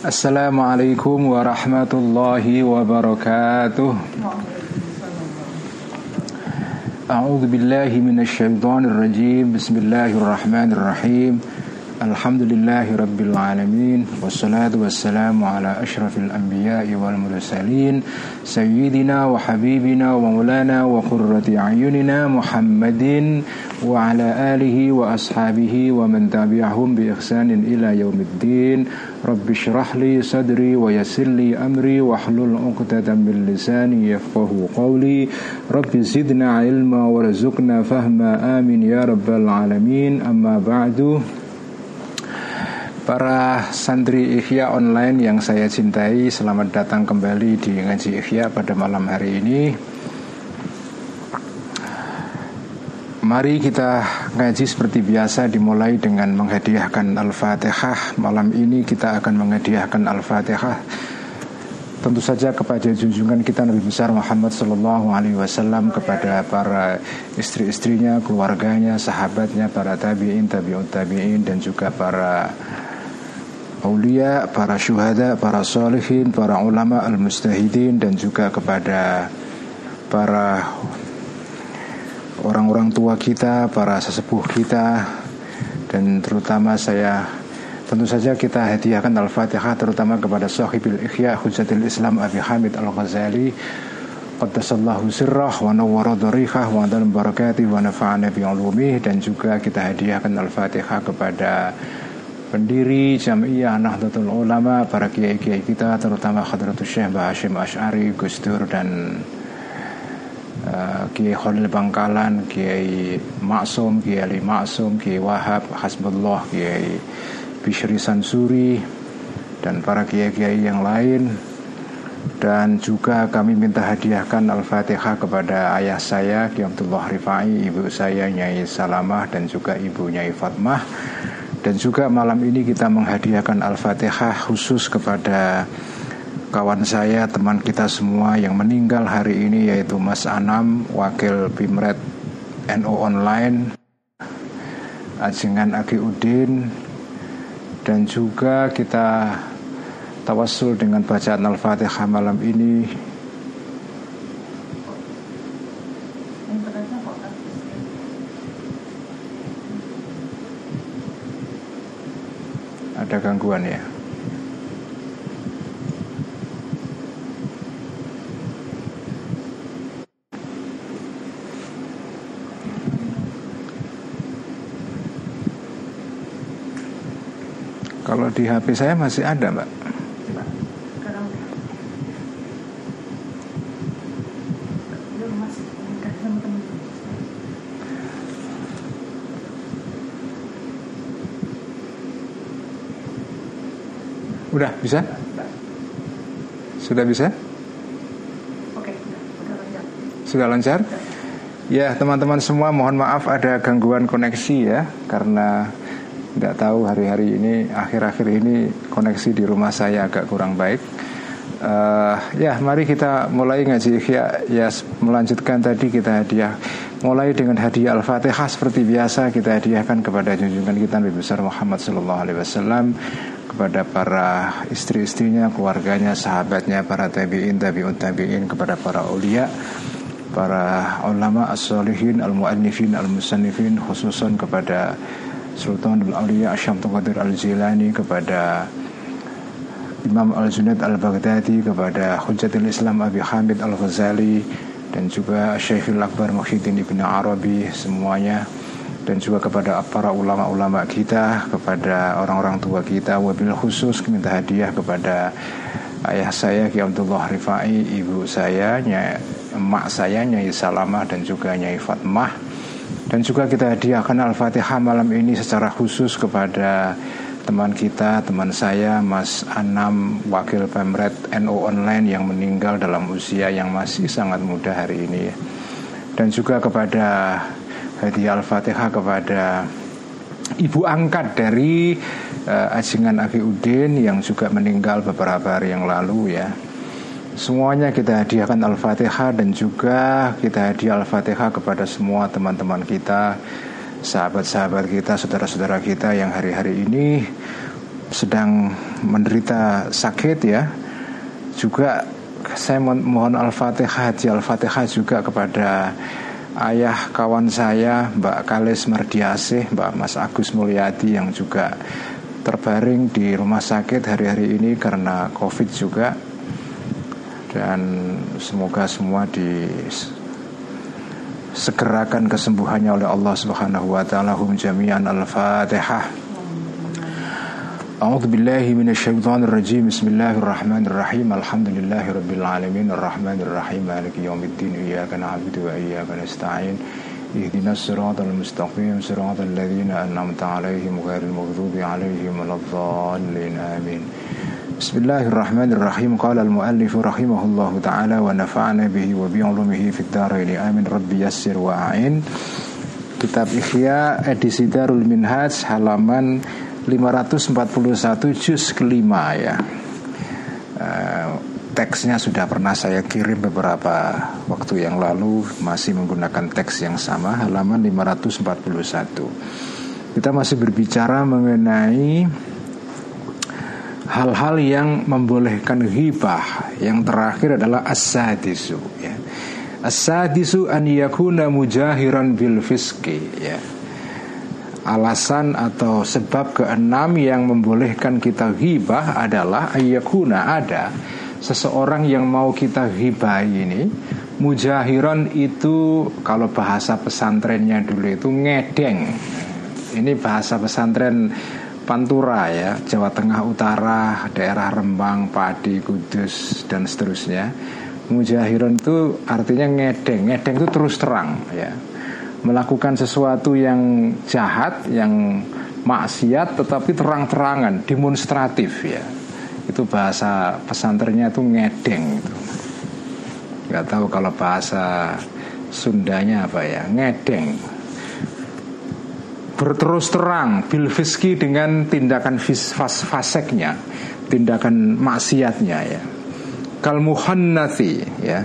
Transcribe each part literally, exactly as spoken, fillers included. Assalamualaikum warahmatullahi wabarakatuh. A'udzu billahi minasy syaithanir rajim. Bismillahirrahmanirrahim. Alhamdulillahirabbil alamin wassalatu wassalamu ala asyrafil anbiya'i wal mursalin sayyidina wa habibina wa maulana wa qurrati ayunina Muhammadin wa ala alihi wa ashabihi wa man tabi'ahum bi ihsanin ila yaumiddin. Rabbi syrah li sadri wa yassir li amri wa hlul 'uqdatam min lisani yafqahu qawli. Rabbi zidna ilma warzuqna fahma amin ya rabbal alamin. Amma ba'du. Para santri Ihya Online yang saya cintai, selamat datang kembali di ngaji Ihya pada malam hari ini. Mari kita ngaji seperti biasa, dimulai dengan menghadiahkan Al-Fatihah. Malam ini kita akan menghadiahkan Al-Fatihah tentu saja kepada junjungan kita Nabi besar Muhammad sallallahu alaihi wasallam, kepada para istri-istrinya, keluarganya, sahabatnya, para tabi'in, tabi'ut tabi'in, dan juga para aulia, para syuhada, para salihin, para ulama al-mustahidin, dan juga kepada para orang-orang tua kita, para sesepuh kita, dan terutama saya. Tentu saja kita hadiahkan Al-Fatihah terutama kepada Sahibul Ihya Hujjatul Islam Abi Hamid Al-Ghazali qaddasallahu sirrah wa nawwara dharihah wa adal barakati wa nafa'ana bi ulumih, dan juga kita hadiahkan Al-Fatihah kepada pendiri Jamiah Nahdlatul Ulama, para kiai-kiai kita terutama Khadratus Syekh Hasyim Asy'ari, Gus Dur, dan Uh, Kiai Khalil Bangkalan, Kiai Maksum, Kiai Ali Maksum, Kiai Wahab Hasbullah, Kiai Bishri Sansuri, dan para kiai-kiai yang lain. Dan juga kami minta hadiahkan Al-Fatihah kepada ayah saya Kiai Abdullah Rifai, ibu saya Nyai Salamah, dan juga ibu Nyai Fatmah. Dan juga malam ini kita menghadiahkan Al-Fatihah khusus kepada kawan saya, teman kita semua yang meninggal hari ini, yaitu Mas Anam, Wakil Bimred N U Online, Ajengan Aki Udin. Dan juga kita tawassul dengan bacaan Al-Fatihah malam ini. Ada gangguan ya? Kalau di H P saya masih ada, Mbak. Udah bisa? Sudah bisa? Oke, sudah lancar. Sudah lancar? Ya, teman-teman semua, mohon maaf ada gangguan koneksi ya, karena tidak tahu hari-hari ini, akhir-akhir ini koneksi di rumah saya agak kurang baik. uh, Ya, mari kita mulai ngaji Ihya. Ya, melanjutkan tadi kita hadiah, mulai dengan hadiah Al-Fatihah seperti biasa. Kita hadiahkan kepada junjungan kita Nabi besar Muhammad shallallahu alaihi wasallam, kepada para istri-istrinya, keluarganya, sahabatnya, para tabi'in, tabi'un tabi'in, kepada para ulia, para ulama as-solihin, al-mu'annifin, al-musannifin, khususan kepada Sultan Abdul Awliya Asyam Tunggadir Al-Zilani, kepada Imam Al-Junaid Al-Baghdadi, kepada Hujjatul Islam Abi Hamid Al-Ghazali, dan juga Syaikhul Akbar Muhyiddin Ibn Arabi semuanya, dan juga kepada para ulama-ulama kita, kepada orang-orang tua kita. Wabil khusus minta hadiah kepada ayah saya Kiai Abdullah Rifai, ibu saya Nyai, emak saya Nyai Salamah, dan juga Nyai Fatmah. Dan juga kita hadiahkan Al-Fatihah malam ini secara khusus kepada teman kita, teman saya Mas Anam, Wakil Pemret N U Online, yang meninggal dalam usia yang masih sangat muda hari ini. Dan juga kepada hadiah Al-Fatihah kepada ibu angkat dari uh, Ajengan Aki Udin yang juga meninggal beberapa hari yang lalu ya. Semuanya kita hadiahkan Al-Fatihah, dan juga kita hadiah Al-Fatihah kepada semua teman-teman kita, sahabat-sahabat kita, saudara-saudara kita yang hari-hari ini sedang menderita sakit ya. Juga saya mohon Al-Fatihah, haji Al-Fatihah juga kepada ayah kawan saya Mbak Kalis Mardiyasih, Mbak Mas Agus Mulyadi yang juga terbaring di rumah sakit hari-hari ini karena Covid juga. Dan semoga semua disegerakan kesembuhannya oleh Allah Subhanahu wa taala. Hum jami'an. Al-Fatihah. A'udzu billahi minasyaitonir rajim. Bismillahirrahmanirrahim. Alhamdulillahirabbil alamin arrahmanir rahim maliki yaumiddin iyyaka na'budu wa iyyaka nasta'in. Ihdinas siratal mustaqim siratal ladzina an'amta 'alaihim ghairil maghdubi 'alaihim waladdallin. Amin. Bismillahirrahmanirrahim. Qala al-mu'allif rahimahullahu ta'ala wa nafa'ana bihi wa bi'ulumihi fid dharain. Amin. Rabbi yassir wa a'in. Kitab Ihya edisi Darul Minhaj halaman lima ratus empat puluh satu juz kelima ya. Uh, teksnya sudah pernah saya kirim beberapa waktu yang lalu, masih menggunakan teks yang sama, halaman lima ratus empat puluh satu. Kita masih berbicara mengenai hal-hal yang membolehkan hibah. Yang terakhir adalah as-sadisu ya. As-sadisu an yakuna mujahiran bil fiski ya. Alasan atau sebab keenam yang membolehkan kita hibah adalah ayyakuna, ada seseorang yang mau kita hibahi ini mujahiran, itu kalau bahasa pesantrennya dulu itu ngedeng. Ini bahasa pesantren Pantura ya, Jawa Tengah Utara, daerah Rembang, Padi, Kudus dan seterusnya. Mujahiran itu artinya ngedeng. Ngedeng itu terus terang ya, melakukan sesuatu yang jahat, yang maksiat tetapi terang-terangan, demonstratif ya. Itu bahasa pesantrennya itu ngedeng itu. Gak tahu kalau bahasa Sundanya apa ya, ngedeng. Berterus terang bil fiski, dengan tindakan fis, fas, faseknya, tindakan maksiatnya ya. Kal muhannati ya,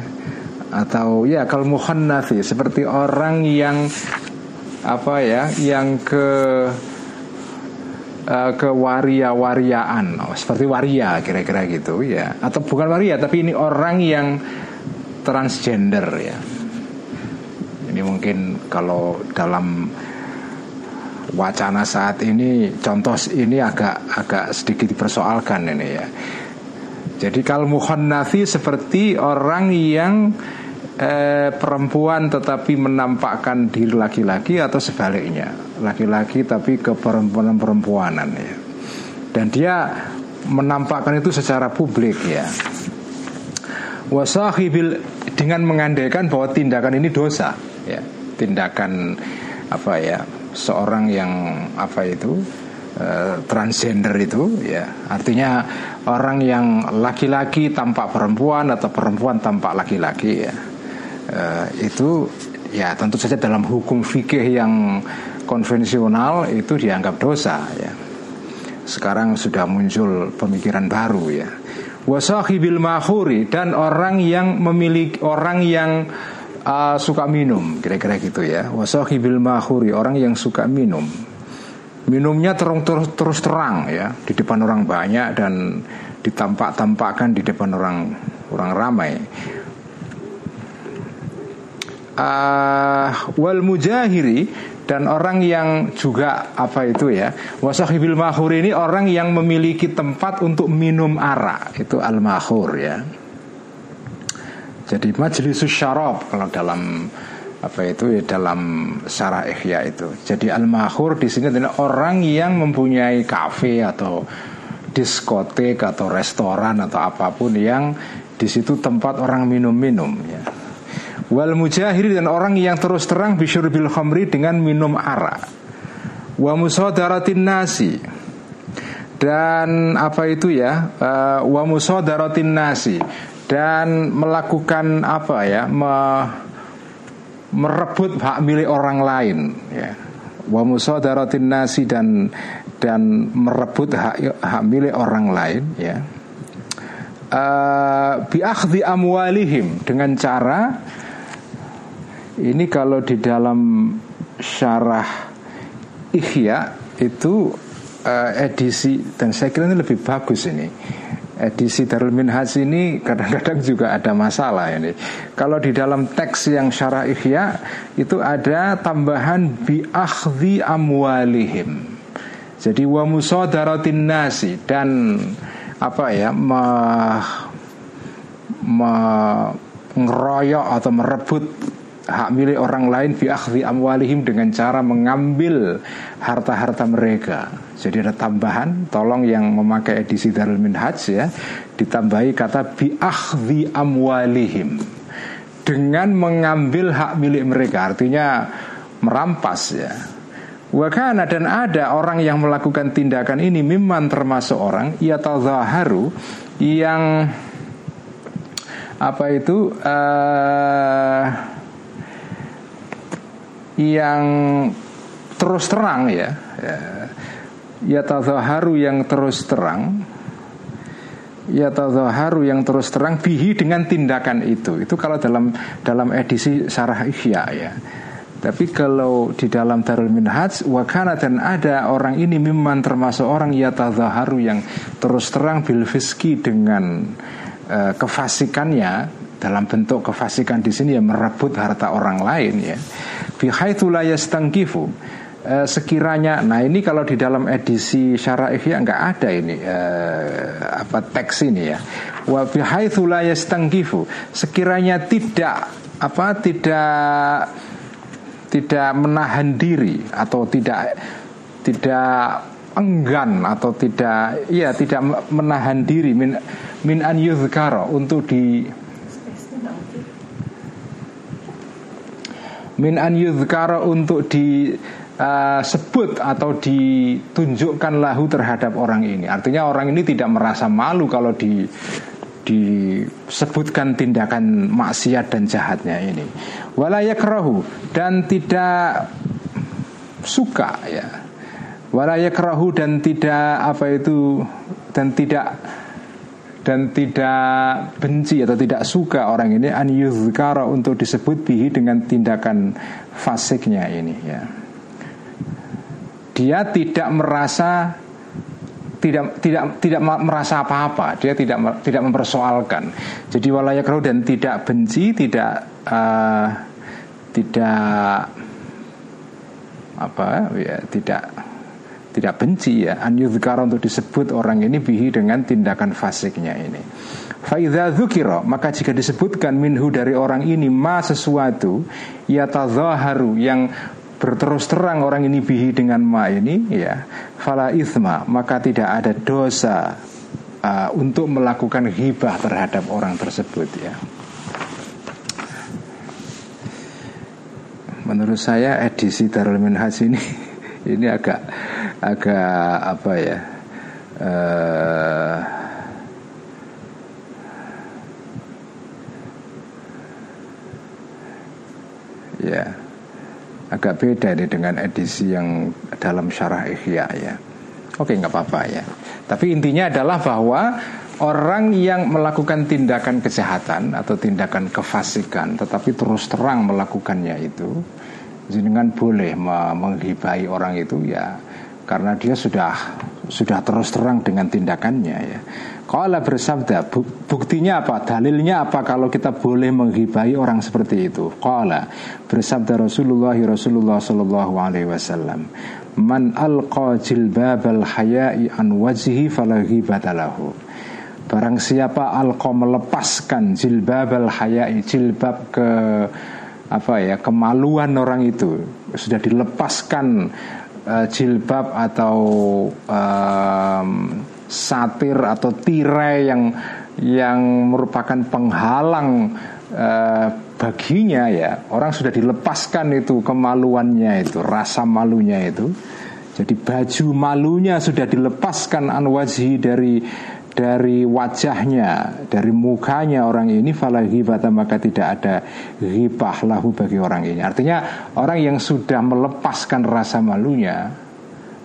atau ya kal muhannati, seperti orang yang apa ya, yang ke uh, ke waria-wariaan, oh, seperti waria kira-kira gitu ya. Atau bukan waria tapi ini orang yang transgender ya. Ini mungkin kalau dalam wacana saat ini, contoh ini agak agak sedikit dipersoalkan ini ya. Jadi kal muhannatsi, seperti orang yang eh, perempuan tetapi menampakkan diri laki-laki, atau sebaliknya laki-laki tapi ke perempuan-perempuanan ya. Dan dia menampakkan itu secara publik ya. Wasahibil, dengan mengandaikan bahwa tindakan ini dosa ya. Tindakan apa ya, seorang yang apa itu uh, transgender itu ya, artinya orang yang laki-laki tampak perempuan atau perempuan tampak laki-laki ya. uh, Itu ya tentu saja dalam hukum fikih yang konvensional itu dianggap dosa ya. Sekarang sudah muncul pemikiran baru ya. Wasahibil mahuri, dan orang yang memiliki, orang yang Uh, suka minum, kira-kira gitu ya. Wasahibil mahuri, orang yang suka minum. Minumnya terus, terus, terus terang ya, di depan orang banyak dan ditampak-tampakkan di depan orang orang ramai. Uh, wal mujahiri, dan orang yang juga apa itu ya, wasahibil mahuri ini orang yang memiliki tempat untuk minum arak, itu al mahur ya. Jadi majlisus syarab kalau dalam apa itu ya, dalam syarah Ihya itu. Jadi al-mahur di sini adalah orang yang mempunyai kafe atau diskotek atau restoran atau apapun yang di situ tempat orang minum-minum ya. Wal mujahir, dan orang yang terus terang bisyurbil khamri, dengan minum arak. Wa musadaratin nasi, dan apa itu ya, uh, wa musadaratin nasi, dan melakukan apa ya, me, merebut hak milik orang lain ya. Wa musadaratin nasi, dan dan merebut hak hak milik orang lain ya. Uh, bi akhdhi amwalihim, dengan cara ini kalau di dalam syarah Ihya itu uh, edisi, dan saya kira ini lebih bagus ini. Edisi Darul Minhaj ini kadang-kadang juga ada masalah ini. Kalau di dalam teks yang syarah Ihya itu ada tambahan bi akhdhi amwalihim. Jadi wa musadaratin nasi, dan apa ya, me, me, ngeroyok atau merebut hak milik orang lain bi akhdhi amwalihim, dengan cara mengambil harta-harta mereka. Jadi ada tambahan, tolong yang memakai edisi Darul Minhaj ya, ditambahi kata bi akhdhi amwalihim, dengan mengambil hak milik mereka, artinya merampas ya. Wakana, dan ada orang yang melakukan tindakan ini, mimman, termasuk orang yatazaharu, yang apa itu uh, yang terus terang ya, yatazaharu yang terus terang, yatazaharu yang terus terang bihi, dengan tindakan itu. Itu kalau dalam dalam edisi syarah Ihya ya. Tapi kalau di dalam Darul Minhaj, wakana, dan ada orang ini mimman, termasuk orang yatazaharu yang terus terang bil fiski, dengan uh, kefasikannya. Dalam bentuk kefasikan di sini ya, merebut harta orang lain ya. Fi haitsu la yastangkifu, e, sekiranya, nah ini kalau di dalam edisi syarah Ihya enggak ada ini e, apa teks ini ya. Wa fi haitsu la yastangkifu, sekiranya tidak apa tidak tidak menahan diri, atau tidak tidak enggan, atau tidak ya tidak menahan diri min min an yuzkara, untuk di min an yudhkara, untuk disebut uh, atau ditunjukkan lahu terhadap orang ini. Artinya orang ini tidak merasa malu kalau di disebutkan tindakan maksiat dan jahatnya ini. Wala yakrahu, dan tidak suka ya. Wala yakrahu, dan tidak apa itu, dan tidak dan tidak benci atau tidak suka orang ini an yuzkara, untuk disebut bihi, dengan tindakan fasiknya ini ya. Dia tidak merasa tidak tidak tidak merasa apa-apa, dia tidak tidak mempersoalkan. Jadi wala yakrahu, dan tidak benci, tidak uh, tidak apa ya, tidak tidak benci ya, an yuzkara, untuk disebut orang ini bihi, dengan tindakan fasiknya ini. Fa idza dzukira, maka jika disebutkan minhu, dari orang ini, ma, sesuatu, yatazaharu, yang berterus terang orang ini bihi, dengan ma ini ya, fala itsma, maka tidak ada dosa uh, untuk melakukan ghibah terhadap orang tersebut ya. Menurut saya edisi Darul Minhaj ini ini agak agak apa ya uh, ya agak beda nih dengan edisi yang dalam syarah Ihya ya. Oke, nggak apa-apa ya. Tapi intinya adalah bahwa orang yang melakukan tindakan kejahatan atau tindakan kefasikan, tetapi terus terang melakukannya itu, jenengan boleh menghibahi orang itu ya, karena dia sudah sudah terus terang dengan tindakannya ya. Qala, bersabda, buktinya apa, dalilnya apa kalau kita boleh menghibahi orang seperti itu? Qala, bersabda Rasulullah Rasulullah sallallahu alaihi wasallam, man alqa jilbabal haya'i an wajhi fala ghibata lahu. Barang siapa alqa, melepaskan, jilbabal haya'i, jilbab ke apa ya, kemaluan orang itu, sudah dilepaskan uh, jilbab atau um, satir atau tirai yang yang merupakan penghalang uh, baginya ya. Orang sudah dilepaskan itu kemaluannya itu, rasa malunya itu. Jadi baju malunya sudah dilepaskan an wajhi, dari dari wajahnya, dari mukanya orang ini, fala ghibata, maka tidak ada ghibah lahu bagi orang ini. Artinya orang yang sudah melepaskan rasa malunya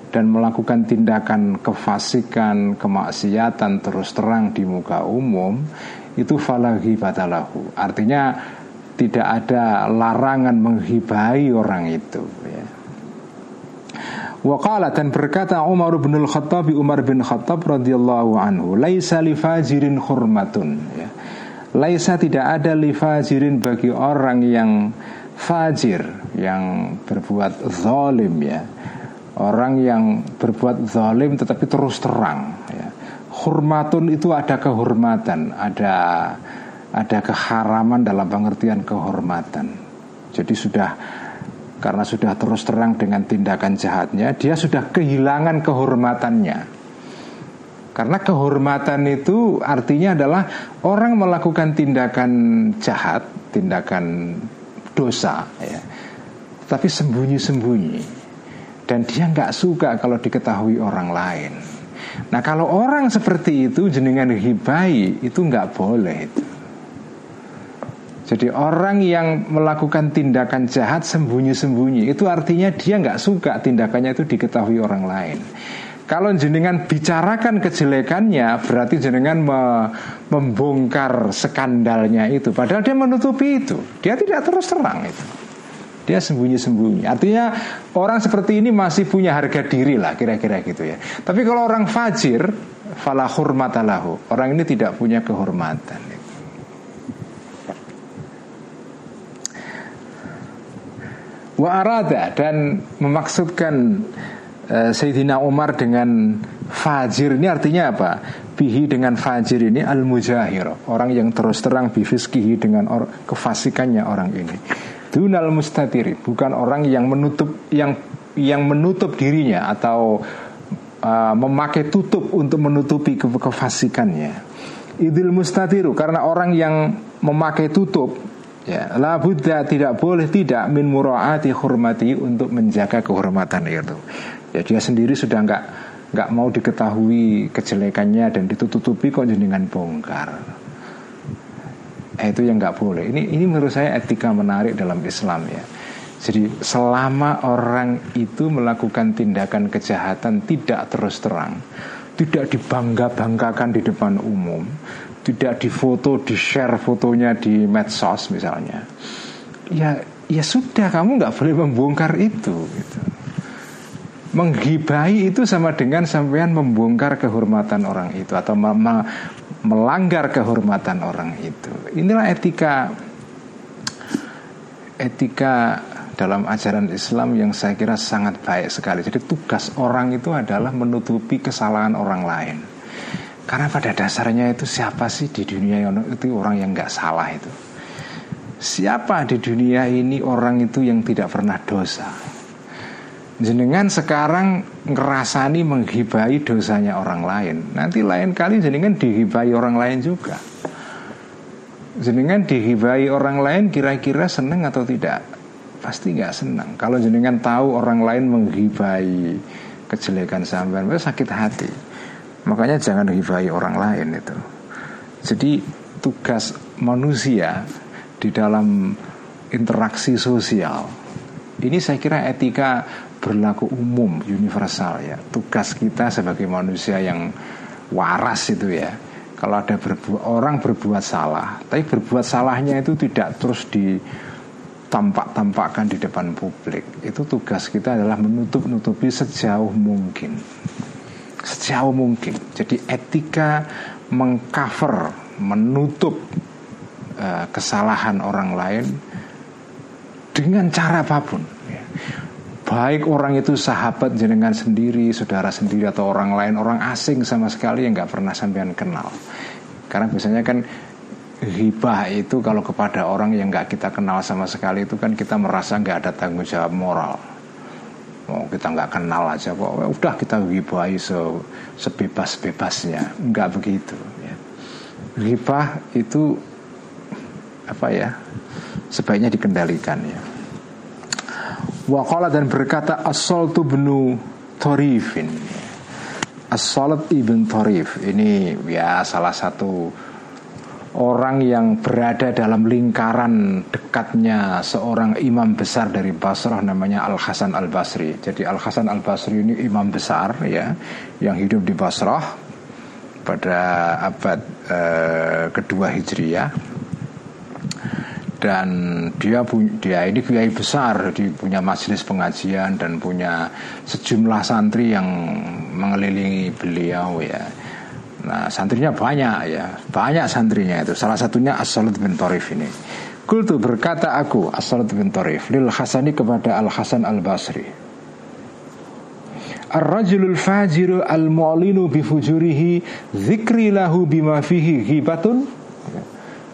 dan melakukan tindakan kefasikan, kemaksiatan terus terang di muka umum, itu fala ghibata lahu. Artinya tidak ada larangan menghibahi orang itu ya. Waqala, dan berkata Umar bin Al-Khattab, Umar bin Khattab radhiyallahu anhu, laisa li fajirin hurmatun, ya. Laisa, tidak ada li fajirin bagi orang yang fajir, yang berbuat zalim, ya. Orang yang berbuat zalim tetapi terus terang, ya. Hurmatun itu ada kehormatan, ada ada keharaman dalam pengertian kehormatan. Jadi sudah, karena sudah terus terang dengan tindakan jahatnya, dia sudah kehilangan kehormatannya. Karena kehormatan itu artinya adalah orang melakukan tindakan jahat, tindakan dosa, ya, tapi sembunyi-sembunyi, dan dia nggak suka kalau diketahui orang lain. Nah, kalau orang seperti itu jenengan hibai, itu nggak boleh itu. Jadi orang yang melakukan tindakan jahat sembunyi-sembunyi, itu artinya dia nggak suka tindakannya itu diketahui orang lain. Kalau jenengan bicarakan kejelekannya, berarti jenengan me- membongkar skandalnya itu. Padahal dia menutupi itu, dia tidak terus terang itu, dia sembunyi-sembunyi. Artinya orang seperti ini masih punya harga diri lah, kira-kira gitu ya. Tapi kalau orang fajir, fala hurmatalahu, orang ini tidak punya kehormatan. Wa arada, dan memaksudkan uh, Sayyidina Umar dengan fajir ini artinya apa? Bihi, dengan fajir ini al-mujahir, orang yang terus terang, bifiskihi, dengan or- kefasikannya orang ini. Dunal mustatiri, bukan orang yang menutup, yang yang menutup dirinya atau uh, memakai tutup untuk menutupi ke- kefasikannya. Idil mustatiru, karena orang yang memakai tutup, ya, la budda, tidak boleh tidak, min muraati hurmati, untuk menjaga kehormatan itu. Ya, dia sendiri sudah enggak enggak mau diketahui kejelekannya dan ditutupi kok jenengan bongkar. Eh, itu yang enggak boleh. Ini ini menurut saya etika menarik dalam Islam, ya. Jadi selama orang itu melakukan tindakan kejahatan tidak terus terang, tidak dibangga-banggakan di depan umum, tidak difoto, di-share fotonya di medsos misalnya, ya, ya sudah, kamu nggak boleh membongkar itu gitu. Menggibahi itu sama dengan sampean membongkar kehormatan orang itu, atau me- me- melanggar kehormatan orang itu. Inilah etika, etika dalam ajaran Islam yang saya kira sangat baik sekali. Jadi tugas orang itu adalah menutupi kesalahan orang lain. Karena pada dasarnya itu siapa sih di dunia itu orang yang gak salah itu? Siapa di dunia ini orang itu yang tidak pernah dosa? Jenengan sekarang ngerasani menghibai dosanya orang lain, nanti lain kali jenengan dihibai orang lain juga. Jenengan dihibai orang lain, kira-kira seneng atau tidak? Pasti gak seneng. Kalau jenengan tahu orang lain menghibai kejelekan sampean, sakit hati. Makanya jangan hibai orang lain itu. Jadi tugas manusia di dalam interaksi sosial ini saya kira etika berlaku umum, universal, ya. Tugas kita sebagai manusia yang waras itu, ya, kalau ada berbu- orang berbuat salah, tapi berbuat salahnya itu tidak terus ditampak-tampakkan di depan publik. Itu tugas kita adalah menutup-nutupi sejauh mungkin, sejauh mungkin. Jadi etika mengcover, menutup uh, kesalahan orang lain dengan cara apapun, ya. Baik orang itu sahabat jenengan sendiri, saudara sendiri, atau orang lain, orang asing sama sekali yang gak pernah sampean kenal. Karena biasanya kan hibah itu kalau kepada orang yang gak kita kenal sama sekali, itu kan kita merasa gak ada tanggung jawab moral. Oh, kita nggak kenal aja kok, udah kita ghibahi se sebebas-bebasnya. Nggak begitu, ya. Ghibah itu apa ya? Sebaiknya dikendalikan, ya. Waqala, dan berkata As-Solot bin Tarif. As-Solot bin Tarif ini, ya, salah satu orang yang berada dalam lingkaran dekatnya seorang imam besar dari Basrah, namanya Al-Hasan Al-Basri. Jadi Al-Hasan Al-Basri ini imam besar, ya, yang hidup di Basrah pada abad eh, kedua Hijriah. dan dia dia ini kiai besar, jadi punya majelis pengajian dan punya sejumlah santri yang mengelilingi beliau ya. Nah, santrinya banyak ya, banyak santrinya itu. Salah satunya As-Solot bin Tarif ini. Kultu, berkata aku, As-Solot bin Tarif, lil Hasani kepada Al-Hasan Al-Basri. Ar-rajulul fajiru al-mu'linu bifujurihi zikri lahu bima fihi ghibatun.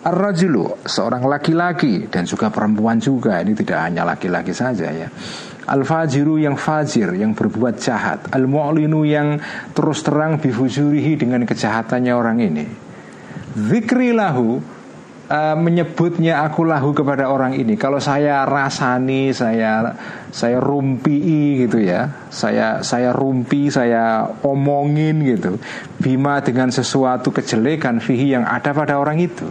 Ar-rajulu, seorang laki-laki dan juga perempuan juga, ini tidak hanya laki-laki saja ya. Al-fajiru, yang fajir, yang berbuat jahat. Al-mu'linu, yang terus terang, bifujurihi, dengan kejahatannya orang ini. Zikri lahu, uh, menyebutnya aku lahu kepada orang ini. Kalau saya rasani, saya saya rumpi gitu ya, saya saya rumpi, saya omongin gitu, bima, dengan sesuatu kejelekan, fihi, yang ada pada orang itu.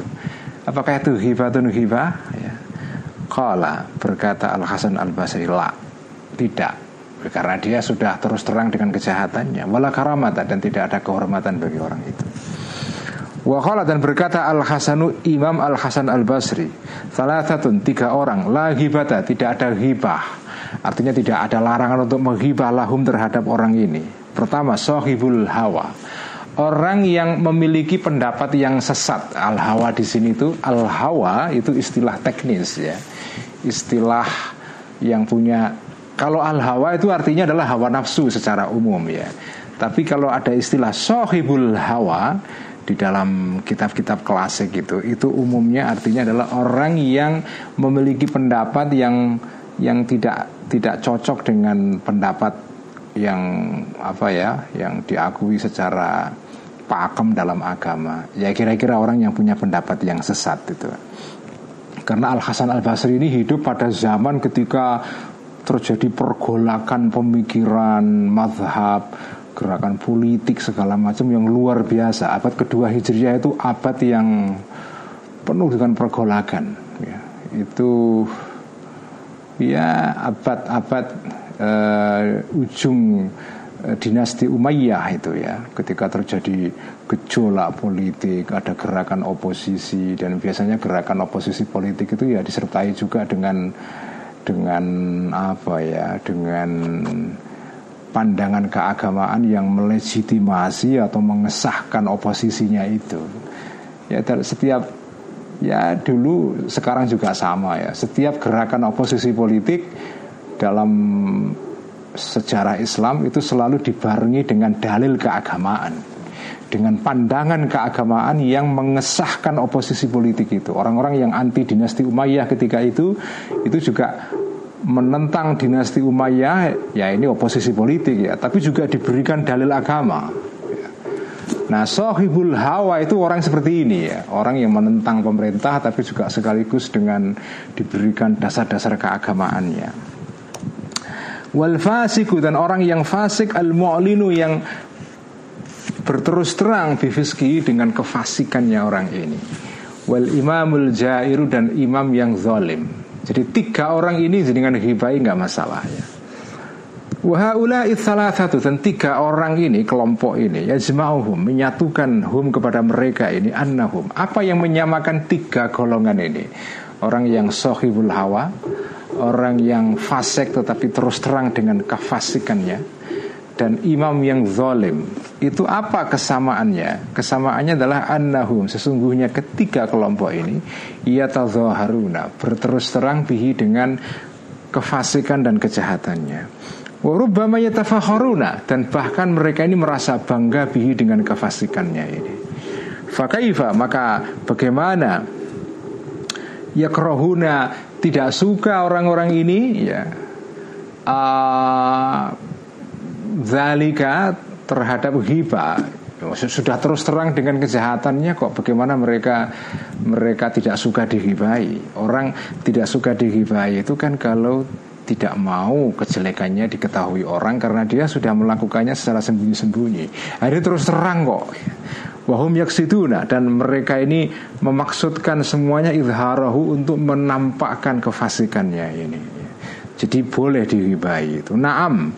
Apakah itu hibatun hibah ya? Qala, berkata Al-Hasan Al-Basri, la, tidak, karena dia sudah terus terang dengan kejahatannya. Wala karamata, dan tidak ada kehormatan bagi orang itu. Wa qala, dan berkata Al-Hasanu, Imam Al-Hasan Al-Basri, thalathatun, tiga orang, la ghibata, tidak ada ghibah, artinya tidak ada larangan untuk menghibah lahum terhadap orang ini. Pertama, sahibul hawa, orang yang memiliki pendapat yang sesat. Al-hawa di sini itu, al-hawa itu istilah teknis ya, istilah yang punya. Kalau al-hawa itu artinya adalah hawa nafsu secara umum ya. Tapi kalau ada istilah sohibul hawa di dalam kitab-kitab klasik itu, itu umumnya artinya adalah orang yang memiliki pendapat yang yang tidak tidak cocok dengan pendapat yang apa ya, yang diakui secara pakem dalam agama. Ya kira-kira orang yang punya pendapat yang sesat itu. Karena Al-Hasan Al-Basri ini hidup pada zaman ketika terjadi pergolakan pemikiran, mazhab, gerakan politik segala macam yang luar biasa. Abad kedua Hijriah itu abad yang penuh dengan pergolakan ya. Itu ya abad-abad Uh, ujung uh, dinasti Umayyah itu ya, ketika terjadi gejolak politik, ada gerakan oposisi, dan biasanya gerakan oposisi politik itu ya disertai juga dengan dengan apa ya, dengan pandangan keagamaan yang melegitimasi atau mengesahkan oposisinya itu. Ya setiap ya dulu, sekarang juga sama ya, setiap gerakan oposisi politik dalam sejarah Islam itu selalu dibarengi dengan dalil keagamaan, dengan pandangan keagamaan yang mengesahkan oposisi politik itu. Orang-orang yang anti dinasti Umayyah ketika itu, itu juga menentang dinasti Umayyah. Ya ini oposisi politik ya, tapi juga diberikan dalil agama. Nah, sohibul hawa itu orang seperti ini ya, orang yang menentang pemerintah tapi juga sekaligus dengan diberikan dasar-dasar keagamaannya. Wal fasiku, dan orang yang fasik, al-mu'linu, yang berterus terang, bifiski, dengan kefasikannya orang ini. Wal imamul jairu, dan imam yang zalim. Jadi tiga orang ini dengan hibai gak masalah ya. Wahaulai thalathatu, dan tiga orang ini, kelompok ini, yajma'uhum, menyatukan hum kepada mereka ini, annahum, apa yang menyamakan tiga golongan ini? Orang yang sohibul hawa, orang yang fasik tetapi terus terang dengan kefasikannya, dan imam yang zalim. Itu apa kesamaannya? Kesamaannya adalah annahum, sesungguhnya ketiga kelompok ini, yatazaharuna, berterus terang bihi, dengan kefasikan dan kejahatannya. Wa rubbama yatafakharuna, dan bahkan mereka ini merasa bangga bihi, dengan kefasikannya ini. Fa kaifa, maka bagaimana, yakrahuna, tidak suka orang-orang ini ya, uh, zalika, terhadap ghibah. Sudah terus terang dengan kejahatannya kok, bagaimana mereka mereka tidak suka digibahi. Orang tidak suka digibahi itu kan kalau tidak mau kejelekannya diketahui orang, karena dia sudah melakukannya secara sembunyi-sembunyi. Nah, ini terus terang kok. Wahum yaksiduna, dan mereka ini memaksudkan semuanya izharahu, untuk menampakkan kefasikannya ini. Jadi boleh dihibai itu. Naam,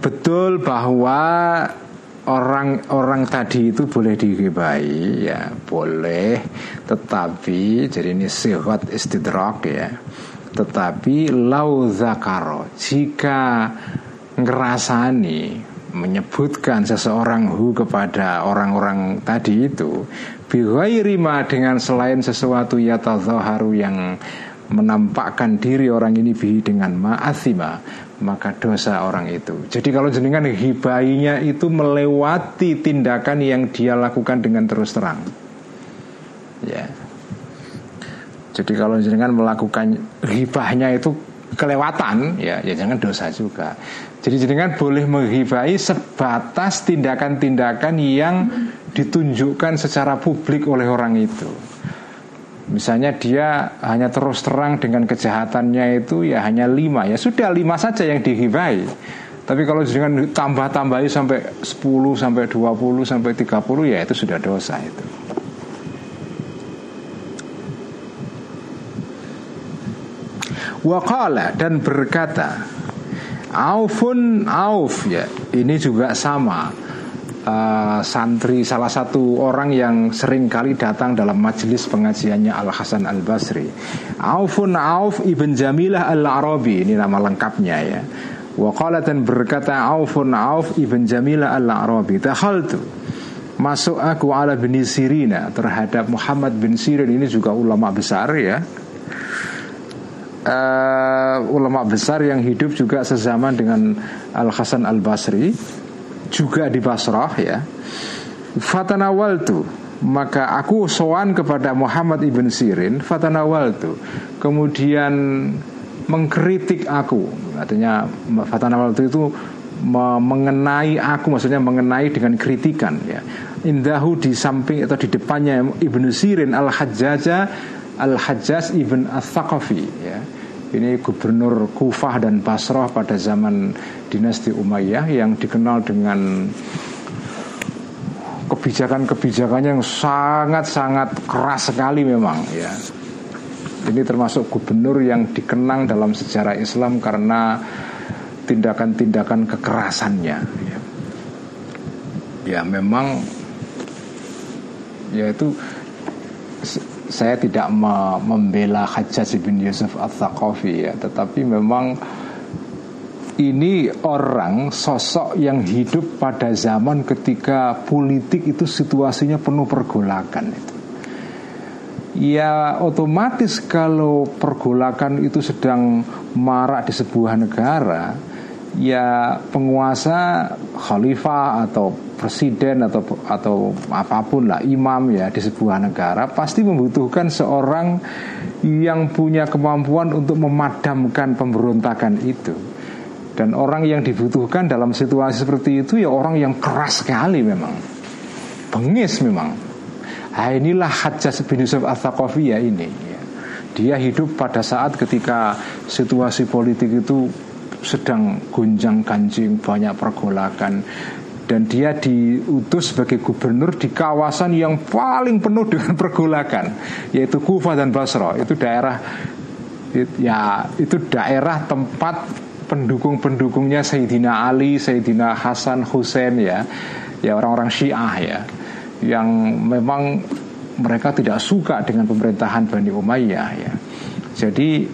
betul bahwa orang-orang tadi itu boleh digibahi, ya boleh, tetapi jadi ini sifat istidrak ya. Tetapi lau zakaro, jika ngerasani menyebutkan seseorang hu kepada orang-orang tadi itu bighairi ma, dengan selain sesuatu yatazaharu yang menampakkan diri orang ini bihi dengan ma'athima, maka dosa orang itu. Jadi kalau jenengan hibahinya itu melewati tindakan yang dia lakukan dengan terus terang ya. Jadi kalau jenengan melakukan hibahnya itu kelewatan ya, ya jangan, dosa juga. Jadi jenengan boleh menghibahi sebatas tindakan-tindakan yang ditunjukkan secara publik oleh orang itu. Misalnya dia hanya terus terang dengan kejahatannya itu ya hanya lima, ya sudah lima saja yang dihibahi. Tapi kalau jenengan tambah-tambahi sampai sepuluh, sampai dua puluh, sampai tiga puluh, ya itu sudah dosa itu. Waqala, dan berkata Aufun Auf ya, ini juga sama uh, santri, salah satu orang yang sering kali datang dalam majelis pengajiannya Al-Hasan Al-Basri. Aufun Auf ibn Jamilah Al-Arabi, ini nama lengkapnya ya. Waqala, dan berkata Aufun Auf ibn Jamilah Al-Arabi, dakhaltu, masuk aku ala bin Sirina, terhadap Muhammad bin Sirin, ini juga ulama besar ya. Uh, ulama besar yang hidup juga sezaman dengan Al-Hasan Al-Basri, juga di Basrah ya. Fatanawaltu, maka aku sowan kepada Muhammad ibn Sirin. Fatanawaltu, kemudian mengkritik aku. Artinya fatanawaltu itu mengenai aku, maksudnya mengenai dengan kritikan ya. Indahu, di samping atau di depannya Ibn Sirin Al-Hajjaj Al-Hajjaj ibn Al-Thaqafi ya. Ini gubernur Kufah dan Basrah pada zaman dinasti Umayyah, yang dikenal dengan kebijakan-kebijakannya yang sangat-sangat keras sekali memang ya. Ini termasuk gubernur yang dikenang dalam sejarah Islam karena tindakan-tindakan kekerasannya ya. Ya memang, yaitu saya tidak membela Hajjaj bin Yusuf ath-Thaqafi ya, tetapi memang ini orang, sosok yang hidup pada zaman ketika politik itu situasinya penuh pergolakan itu. Ya otomatis kalau pergolakan itu sedang marak di sebuah negara, ya penguasa, khalifah atau presiden atau atau apapun lah, imam ya di sebuah negara pasti membutuhkan seorang yang punya kemampuan untuk memadamkan pemberontakan itu. Dan orang yang dibutuhkan dalam situasi seperti itu ya orang yang keras sekali memang, bengis memang. Nah inilah Hajjaj bin Yusuf ath-Thaqafi ya ini ya. Dia hidup pada saat ketika situasi politik itu sedang gonjang ganjing, banyak pergolakan, dan dia diutus sebagai gubernur di kawasan yang paling penuh dengan pergolakan, yaitu Kufah dan Basra. Itu daerah ya, itu daerah tempat pendukung-pendukungnya Sayyidina Ali, Sayyidina Hasan, Husain ya, ya orang-orang Syiah ya, yang memang mereka tidak suka dengan pemerintahan Bani Umayyah ya. Jadi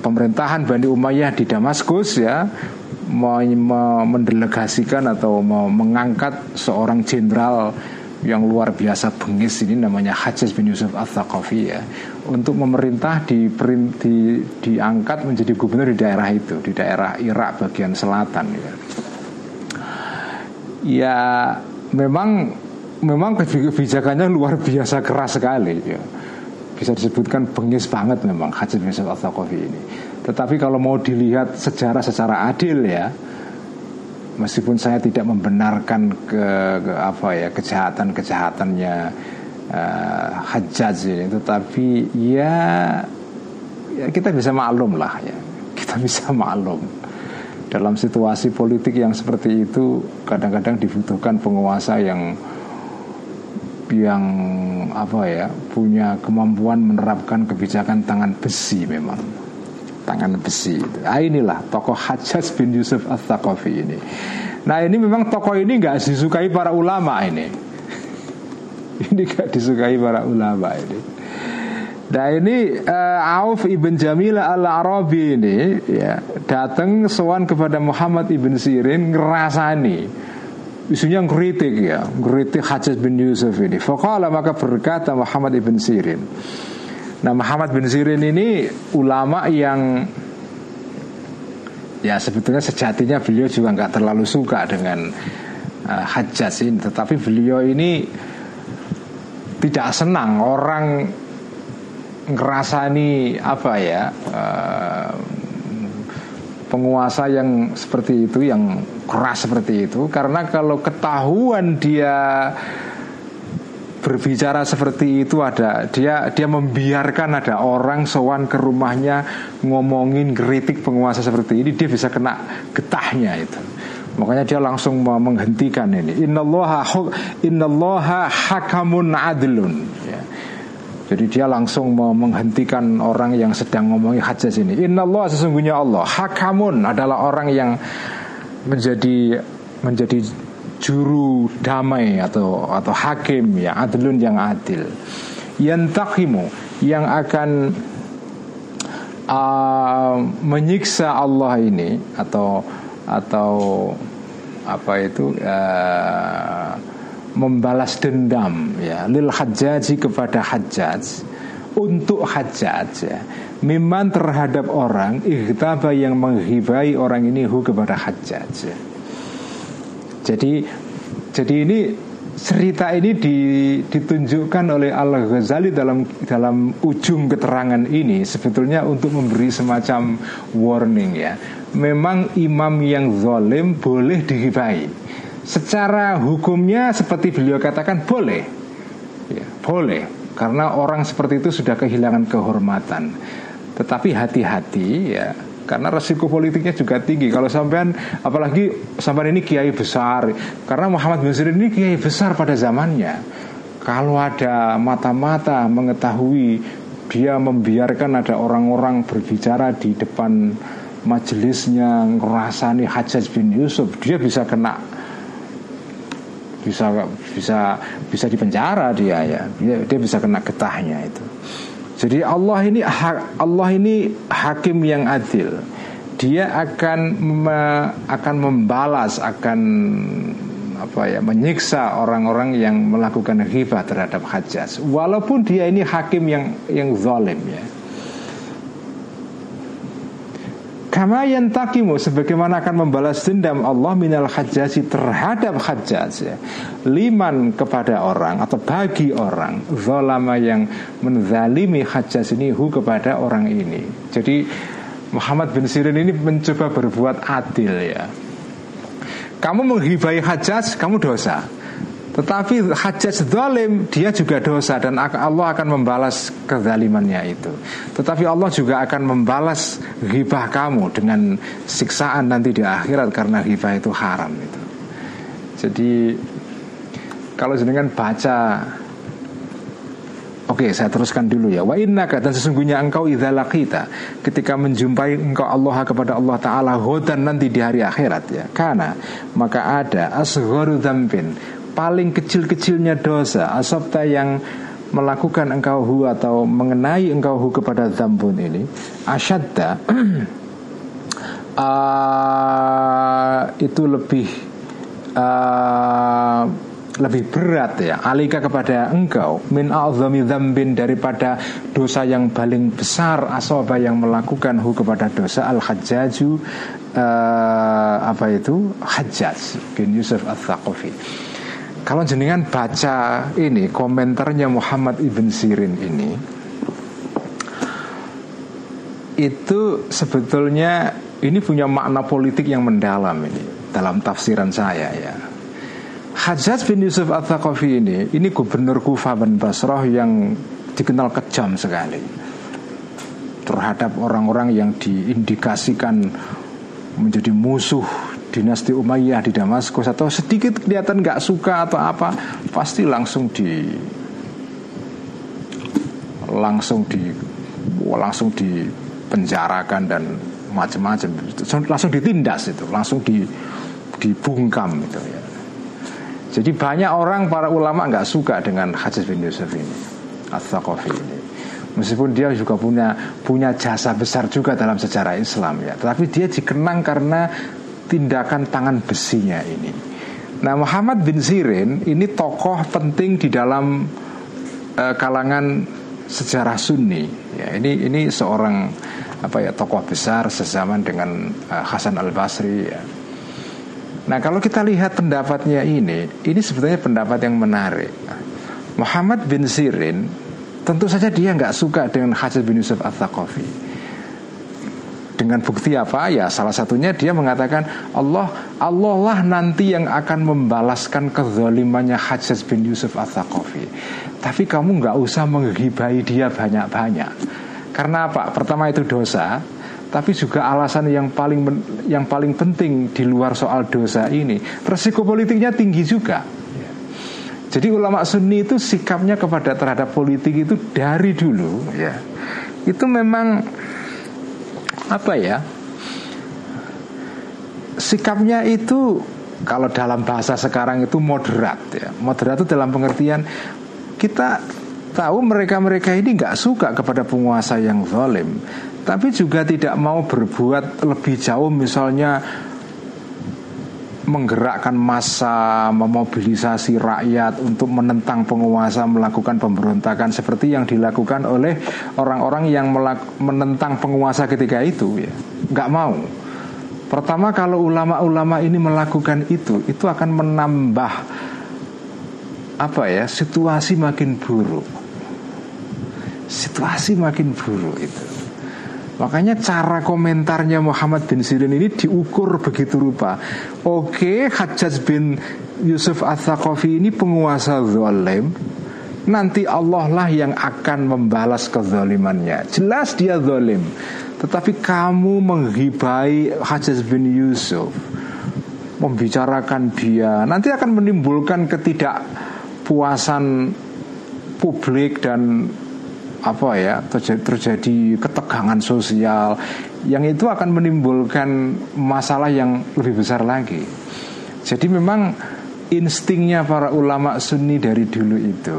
pemerintahan Bani Umayyah di Damaskus ya mendelegasikan atau mengangkat seorang jenderal yang luar biasa bengis ini, namanya Hajjaj bin Yusuf ath-Thaqafi ya, untuk memerintah, di, di, diangkat menjadi gubernur di daerah itu, di daerah Irak bagian selatan ya. Ya memang memang kebijakannya luar biasa keras sekali ya, bisa disebutkan bengis banget memang Hajjaj bin Yusuf ath-Thaqafi ini. Tetapi kalau mau dilihat sejarah secara adil ya, meskipun saya tidak membenarkan ke, ke apa ya kejahatan-kejahatannya uh, Hajjaj ini, tetapi ya, ya kita bisa maklum lah ya, kita bisa maklum dalam situasi politik yang seperti itu kadang-kadang dibutuhkan penguasa yang yang apa ya punya kemampuan menerapkan kebijakan tangan besi memang. tangan besi. Nah, inilah tokoh Hajjaj bin Yusuf ath-Thaqafi ini. Nah, ini memang tokoh ini gak disukai para ulama ini. Ini gak disukai para ulama ini. Nah, ini uh, Auf ibn Jamilah al-Arabi ini ya, datang sowan kepada Muhammad ibn Sirin, ngerasani, isunya ngeritik ya, ngeritik Hajjaj bin Yusuf ini. Faqala, maka berkata Muhammad ibn Sirin. Nah, Muhammad bin Sirin ini ulama yang ya sebetulnya sejatinya beliau juga nggak terlalu suka dengan uh, Hajjaj ini, tetapi beliau ini tidak senang orang ngerasani apa ya uh, penguasa yang seperti itu, yang keras seperti itu, karena kalau ketahuan dia berbicara seperti itu, ada dia dia membiarkan ada orang sowan ke rumahnya ngomongin kritik penguasa seperti ini, dia bisa kena getahnya itu. Makanya dia langsung menghentikan ini. Innallaha innallaha hakamun adlun. Ya. Jadi dia langsung menghentikan orang yang sedang ngomongin Hajjaj ini. Innallaha, sesungguhnya Allah, hakamun, adalah orang yang menjadi menjadi juru damai atau atau hakim ya, adlun, yang adil, yantaqimu, yang akan uh, menyiksa Allah ini atau atau apa itu uh, membalas dendam ya, lil Hajjaji, kepada Hajjaj, untuk Hajjaj ya, miman, terhadap orang, ihtaba, yang menghibai orang ini, hu, kepada Hajjaj ya. Jadi jadi ini cerita ini di, ditunjukkan oleh Al-Ghazali dalam dalam ujung keterangan ini sebetulnya untuk memberi semacam warning ya. Memang imam yang zalim boleh dihibai. Secara hukumnya seperti beliau katakan boleh. Ya, boleh, karena orang seperti itu sudah kehilangan kehormatan. Tetapi hati-hati ya, karena resiko politiknya juga tinggi. Kalau sampean, apalagi sampean ini kiai besar, karena Muhammad bin Sirin ini kiai besar pada zamannya. Kalau ada mata-mata mengetahui dia membiarkan ada orang-orang berbicara di depan majelisnya ngerasani Hajjaj bin Yusuf, dia bisa kena, bisa bisa bisa dipenjara dia ya. Dia, dia bisa kena getahnya itu. Jadi Allah ini Allah ini hakim yang adil. Dia akan akan membalas, akan apa ya, menyiksa orang-orang yang melakukan ghibah terhadap Hajjaj. Walaupun dia ini hakim yang yang zalim ya. Kama yantaqimu, sebagaimana akan membalas dendam Allah minal Hajjaji, terhadap Hajjaj ya, liman, kepada orang atau bagi orang, zalama, yang menzalimi Hajjaj ini, hu, kepada orang ini. Jadi Muhammad bin Sirin ini mencoba berbuat adil ya. Kamu menghibai Hajjaj, kamu dosa. Tetapi Hajjaj zalim, dia juga dosa, dan Allah akan membalas kezalimannya itu. Tetapi Allah juga akan membalas ghibah kamu dengan siksaan nanti di akhirat, karena ghibah itu haram itu. Jadi kalau jenengan baca, oke, saya teruskan dulu ya. Wa innaka, dan sesungguhnya engkau, idza laqita, ketika menjumpai engkau Allah, kepada Allah Ta'ala, hudan, nanti di hari akhirat ya, karena maka ada asgharu dzambin, paling kecil-kecilnya dosa, asabta, yang melakukan engkau hu, atau mengenai engkau hu, kepada dzambun ini, asyadda, uh, itu lebih uh, lebih berat ya, alika, kepada engkau, min a'zami dzambin, daripada dosa yang paling besar, asaba, yang melakukan hu, kepada dosa, al-Hajjaju, uh, apa itu, Hajjaj bin Yusuf ath-Thaqafi. Kalau jenengan baca ini komentarnya Muhammad ibn Sirin ini, itu sebetulnya ini punya makna politik yang mendalam ini dalam tafsiran saya ya. Hajjaj bin Yusuf ath-Thaqafi ini, ini gubernur Kufah dan Basrah yang dikenal kejam sekali terhadap orang-orang yang diindikasikan menjadi musuh dinasti Umayyah di Damaskus, atau sedikit kelihatan gak suka atau apa, pasti langsung di Langsung di Langsung di dipenjarakan dan macam-macam, langsung ditindas itu, langsung di, dibungkam itu ya. Jadi banyak orang, para ulama nggak suka dengan Hajjaj bin Yusuf ini ath-Thaqafi ini, meskipun dia juga punya punya jasa besar juga dalam sejarah Islam ya, tetapi dia dikenang karena tindakan tangan besinya ini. Nah, Muhammad bin Sirin ini tokoh penting di dalam uh, kalangan sejarah Sunni ya, ini ini seorang apa ya, tokoh besar sezaman dengan uh, Hasan Al-Basri ya. Nah, kalau kita lihat pendapatnya ini, ini sebetulnya pendapat yang menarik. Muhammad bin Sirin tentu saja dia nggak suka dengan Hajjaj bin Yusuf ath-Thaqafi. Dengan bukti apa? Ya, salah satunya dia mengatakan Allah Allah lah nanti yang akan membalaskan kezalimannya Hajjaj bin Yusuf ath-Thaqafi. Tapi kamu nggak usah menghibai dia banyak-banyak. Karena apa? Pertama itu dosa, tapi juga alasan yang paling yang paling penting di luar soal dosa ini, resiko politiknya tinggi juga. Jadi ulama Sunni itu sikapnya kepada terhadap politik itu dari dulu, ya, itu memang apa ya? Sikapnya itu kalau dalam bahasa sekarang itu moderat, ya. Moderat itu dalam pengertian kita tahu mereka-mereka ini nggak suka kepada penguasa yang zalim, tapi juga tidak mau berbuat lebih jauh, misalnya menggerakkan massa, memobilisasi rakyat untuk menentang penguasa, melakukan pemberontakan seperti yang dilakukan oleh orang-orang yang melak- menentang penguasa ketika itu ya. Nggak mau. Pertama, kalau ulama-ulama ini melakukan itu, itu akan menambah apa ya, situasi makin buruk. Situasi makin buruk itu. Makanya cara komentarnya Muhammad bin Sirin ini diukur begitu rupa. Oke, Hajjaj bin Yusuf ath-Thaqafi ini penguasa zalim, nanti Allah lah yang akan membalas kezalimannya. Jelas dia zalim, tetapi kamu menghibai Hajjaj bin Yusuf, membicarakan dia, nanti akan menimbulkan ketidakpuasan publik dan apa ya, terjadi, terjadi ketegangan sosial yang itu akan menimbulkan masalah yang lebih besar lagi. Jadi memang instingnya para ulama Sunni dari dulu itu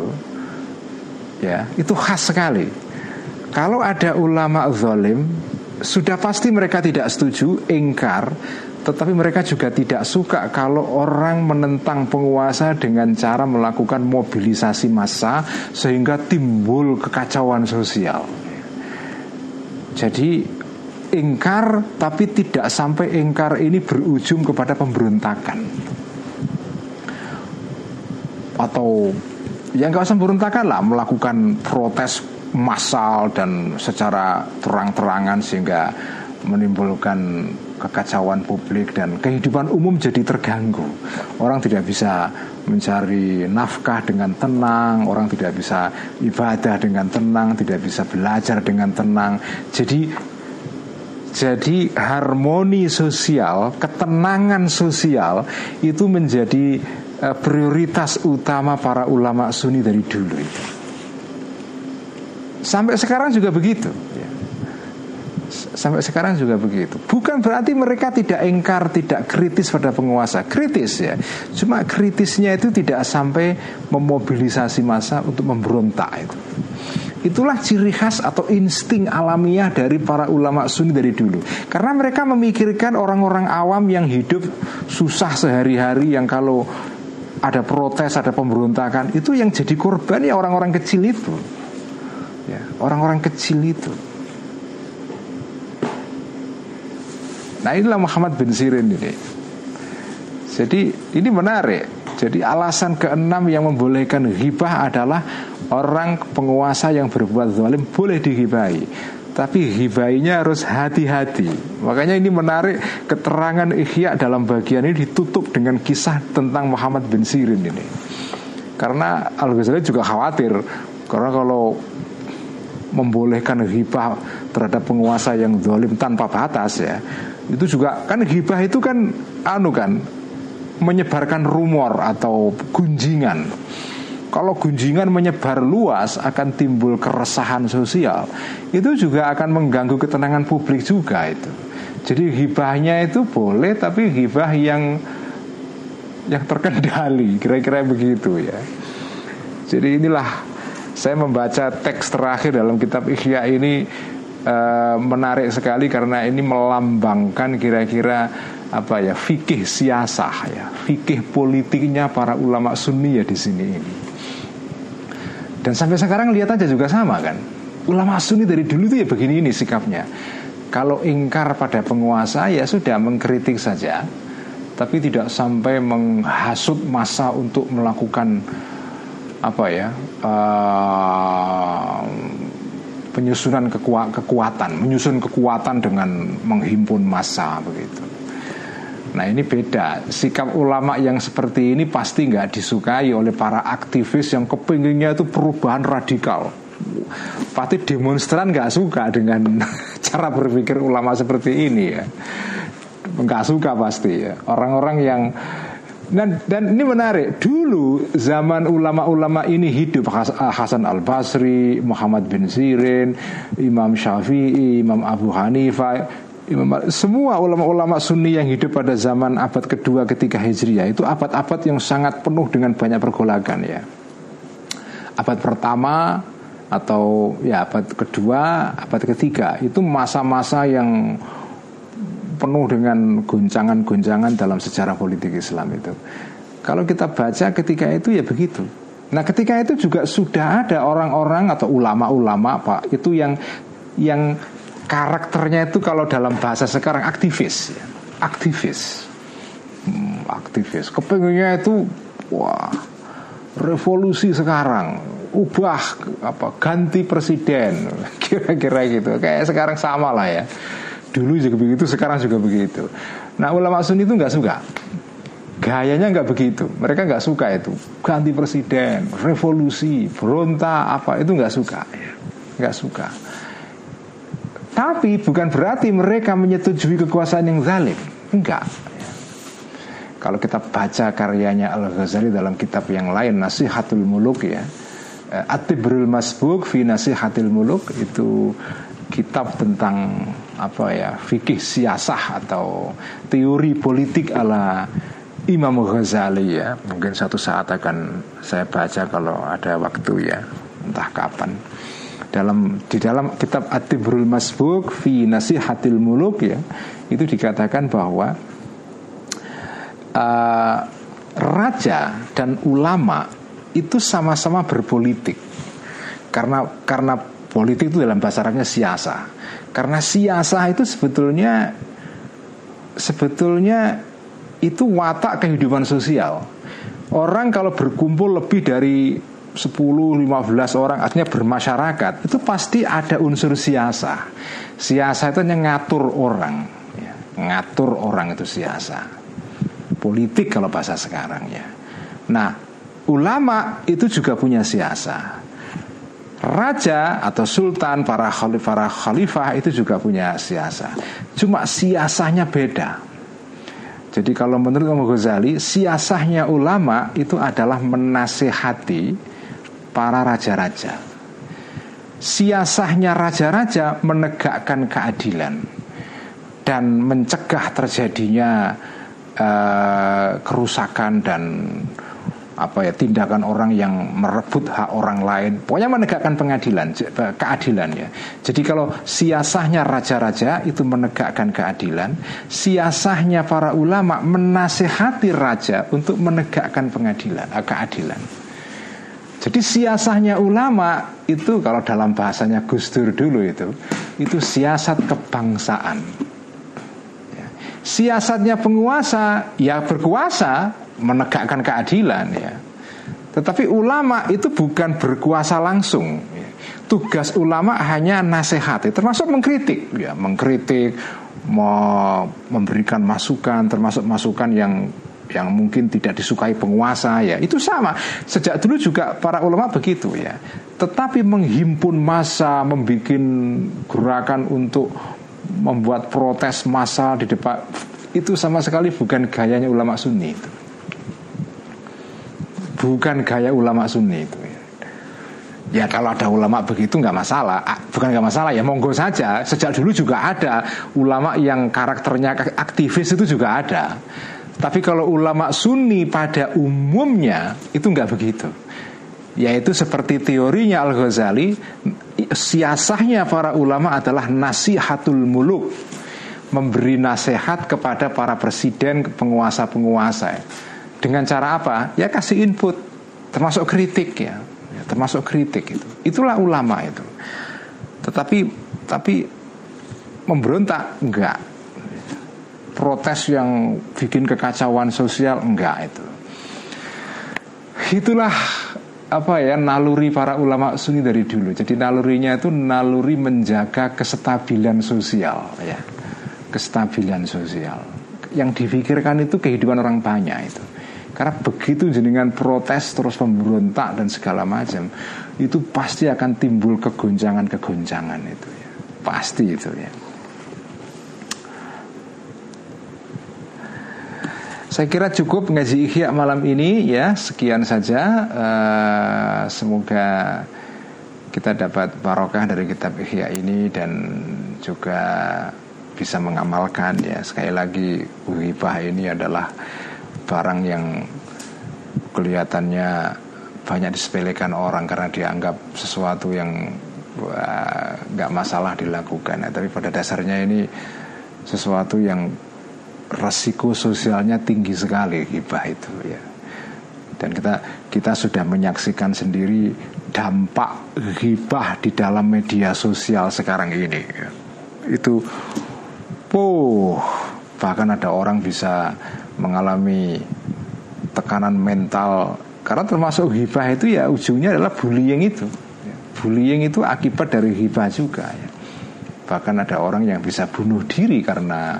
ya, itu khas sekali. Kalau ada ulama zalim, sudah pasti mereka tidak setuju, ingkar, tetapi mereka juga tidak suka kalau orang menentang penguasa dengan cara melakukan mobilisasi massa sehingga timbul kekacauan sosial. Jadi ingkar, tapi tidak sampai ingkar ini berujung kepada pemberontakan atau yang gak usah pemberontakan lah, melakukan protes massal dan secara terang-terangan sehingga menimbulkan kekacauan publik dan kehidupan umum jadi terganggu. Orang tidak bisa mencari nafkah dengan tenang, orang tidak bisa ibadah dengan tenang, tidak bisa belajar dengan tenang. Jadi jadi harmoni sosial, ketenangan sosial itu menjadi uh, prioritas utama para ulama Sunni dari dulu itu. Sampai sekarang juga begitu. Sampai sekarang juga begitu. Bukan berarti mereka tidak ingkar, tidak kritis pada penguasa. Kritis ya, cuma kritisnya itu tidak sampai memobilisasi massa untuk memberontak itu. Itulah ciri khas atau insting alamiah dari para ulama Sunni dari dulu. Karena mereka memikirkan orang-orang awam yang hidup susah sehari-hari, yang kalau ada protes, ada pemberontakan, itu yang jadi korban ya orang-orang kecil itu ya, orang-orang kecil itu. Nah, inilah Muhammad bin Sirin ini. Jadi ini menarik. Jadi alasan keenam yang membolehkan ghibah adalah orang penguasa yang berbuat zalim boleh digibahi, tapi ghibahnya harus hati-hati. Makanya ini menarik, keterangan Ihya dalam bagian ini ditutup dengan kisah tentang Muhammad bin Sirin ini. Karena Al-Ghazali juga khawatir, karena kalau membolehkan ghibah terhadap penguasa yang zalim tanpa batas ya, itu juga kan ghibah itu kan anu kan, menyebarkan rumor atau gunjingan. Kalau gunjingan menyebar luas akan timbul keresahan sosial. Itu juga akan mengganggu ketenangan publik juga itu. Jadi hibahnya itu boleh, tapi hibah yang yang terkendali, kira-kira begitu ya. Jadi inilah saya membaca teks terakhir dalam kitab Ihya ini e, menarik sekali karena ini melambangkan kira-kira apa ya, fikih siasah ya, fikih politiknya para ulama sunni ya di sini ini. Dan sampai sekarang lihat aja juga sama kan. Ulama sunni dari dulu tuh ya begini ini sikapnya. Kalau ingkar pada penguasa ya sudah mengkritik saja, tapi tidak sampai menghasut massa untuk melakukan apa ya uh, penyusunan kekua- kekuatan, menyusun kekuatan dengan menghimpun massa begitu. Nah ini beda, sikap ulama yang seperti ini pasti nggak disukai oleh para aktivis yang kepinginnya itu perubahan radikal. Pasti demonstran nggak suka dengan cara berpikir ulama seperti ini ya. Nggak suka pasti ya orang-orang yang dan, dan ini menarik. Dulu zaman ulama-ulama ini hidup, Al-Hasan Al-Basri, Muhammad bin Sirin, Imam Shafi'i, Imam Abu Hanifah, Imam, semua ulama-ulama sunni yang hidup pada zaman abad kedua ketika Hijriah itu abad-abad yang sangat penuh dengan banyak pergolakan ya. Abad pertama atau ya abad kedua, abad ketiga itu masa-masa yang penuh dengan goncangan-goncangan dalam sejarah politik Islam itu. Kalau kita baca ketika itu ya begitu. Nah ketika itu juga sudah ada orang-orang atau ulama-ulama Pak itu yang yang karakternya itu kalau dalam bahasa sekarang aktivis, ya. aktivis, hmm, aktivis. Kepengennya itu wah revolusi sekarang. Ubah apa ganti presiden kira-kira gitu. Kayak sekarang sama lah ya. Dulu juga begitu, sekarang juga begitu. Nah ulama sunni itu nggak suka, gayanya nggak begitu. Mereka nggak suka itu ganti presiden, revolusi, berontak apa itu nggak suka, nggak suka. Tapi bukan berarti mereka menyetujui kekuasaan yang zalim, enggak. Kalau kita baca karyanya Al-Ghazali dalam kitab yang lain, Nasihatul Muluk ya, At-Tibrul Masbuk fi Nasihatil Muluk, itu kitab tentang apa ya fikih siasah atau teori politik ala Imam Ghazali ya. Mungkin satu saat akan saya baca kalau ada waktu ya, entah kapan. Dalam di dalam kitab At-Tibrul Masbuk fi Nasihatil Muluk ya, itu dikatakan bahwa uh, raja dan ulama itu sama-sama berpolitik. Karena karena politik itu dalam bahasa Arabnya siasa. Karena siasa itu sebetulnya sebetulnya itu watak kehidupan sosial. Orang kalau berkumpul lebih dari sepuluh lima belas orang, artinya bermasyarakat, itu pasti ada unsur siasa. Siasa itu hanya ngatur orang ya. Ngatur orang itu siasa. Politik kalau bahasa sekarang ya. Nah ulama itu juga punya siasa. Raja atau sultan, para khalifah, para khalifah itu juga punya siasa. Cuma siasanya beda. Jadi kalau menurut Imam Ghazali, siasahnya ulama itu adalah menasihati para raja-raja. Siasahnya raja-raja menegakkan keadilan dan mencegah terjadinya eh, kerusakan dan apa ya tindakan orang yang merebut hak orang lain. Pokoknya menegakkan pengadilan, keadilan ya. Jadi kalau siasahnya raja-raja itu menegakkan keadilan, siasahnya para ulama menasihati raja untuk menegakkan pengadilan, keadilan. Jadi siasahnya ulama itu kalau dalam bahasanya Gus Dur dulu itu, itu siasat kebangsaan. Siasatnya penguasa ya berkuasa, menegakkan keadilan ya. Tetapi ulama itu bukan berkuasa langsung. Tugas ulama hanya nasihati, termasuk mengkritik ya, mengkritik, mau memberikan masukan, termasuk masukan yang yang mungkin tidak disukai penguasa ya. Itu sama. Sejak dulu juga para ulama begitu ya. Tetapi menghimpun massa, membuat gerakan untuk membuat protes massa di depan, itu sama sekali bukan gayanya ulama sunni itu. bukan gaya ulama sunni itu. Ya kalau ada ulama begitu nggak masalah, bukan nggak masalah ya, monggo saja. Sejak dulu juga ada ulama yang karakternya aktivis itu juga ada. Tapi kalau ulama sunni pada umumnya itu nggak begitu. Yaitu seperti teorinya Al-Ghazali, siasahnya para ulama adalah nasihatul muluk, memberi nasihat kepada para presiden, penguasa-penguasa. Dengan cara apa? Ya kasih input, termasuk kritik ya, termasuk kritik itu. Itulah ulama itu. Tetapi tapi memberontak enggak, protes yang bikin kekacauan sosial enggak itu. Itulah apa ya naluri para ulama sunni dari dulu. Jadi nalurinya itu naluri menjaga kestabilan sosial ya. Kestabilan sosial. Yang dipikirkan itu kehidupan orang banyak itu. Karena begitu jenengan protes terus pemberontak dan segala macam, itu pasti akan timbul kegoncangan-kegoncangan itu ya. Pasti itu ya. Saya kira cukup ngaji Ihya malam ini ya, sekian saja. Uh, semoga kita dapat barokah dari kitab Ihya ini dan juga bisa mengamalkan ya. Sekali lagi, ghibah ini adalah barang yang kelihatannya banyak disepelekan orang karena dianggap sesuatu yang wah, gak masalah dilakukan ya. Tapi pada dasarnya ini sesuatu yang resiko sosialnya tinggi sekali ghibah itu ya. Dan kita kita sudah menyaksikan sendiri dampak ghibah di dalam media sosial sekarang ini ya. Itu oh, bahkan ada orang bisa mengalami tekanan mental karena termasuk ghibah itu ya ujungnya adalah bullying itu. Bullying itu akibat dari ghibah juga ya. Bahkan ada orang yang bisa bunuh diri karena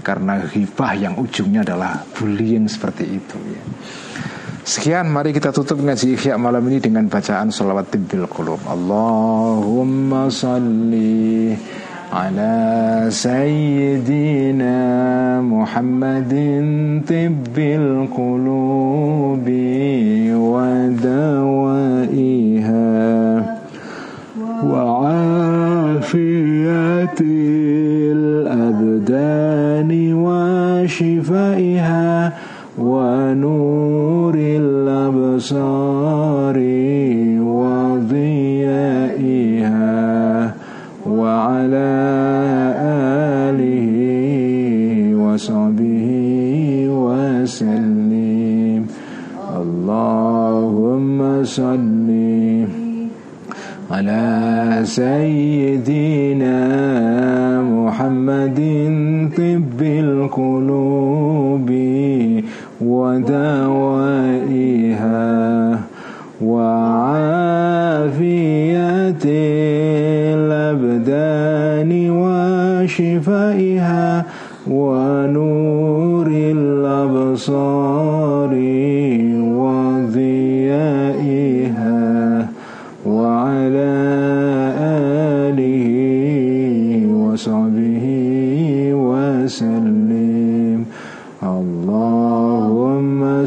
karena ghibah yang ujungnya adalah bullying seperti itu ya. Sekian, mari kita tutup ngaji Ihya malam ini dengan bacaan sholawat tibbil qulub. Allahumma salli ala sayyidina Muhammadin tibbil qulubi wa dawaiha wa afiyatil abdani wa shifaiha wa nuril absari wa dhiyaiha wa ala alihi wa sahbihi wa sallim. Allahumma salli ala sayyidina Muhammadin tibbil qulubi wa dawaiha wa afiyatil abdani wa shifaiha wa nuril absari wa dhiyaiha wa ala alihi wa sahbihi wa sallim. Allahumma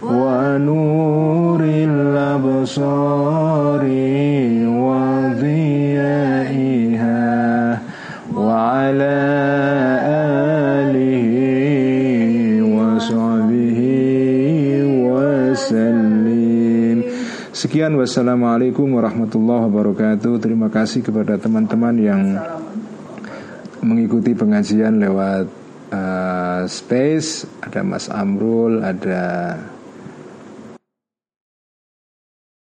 wa nuril absari wa dhiyaiha wa ala alihi wa sahbihi wa sallim. Sekian, wassalamualaikum warahmatullahi wabarakatuh. Terima kasih kepada teman-teman yang mengikuti pengajian lewat uh, space. Ada Mas Amrul, ada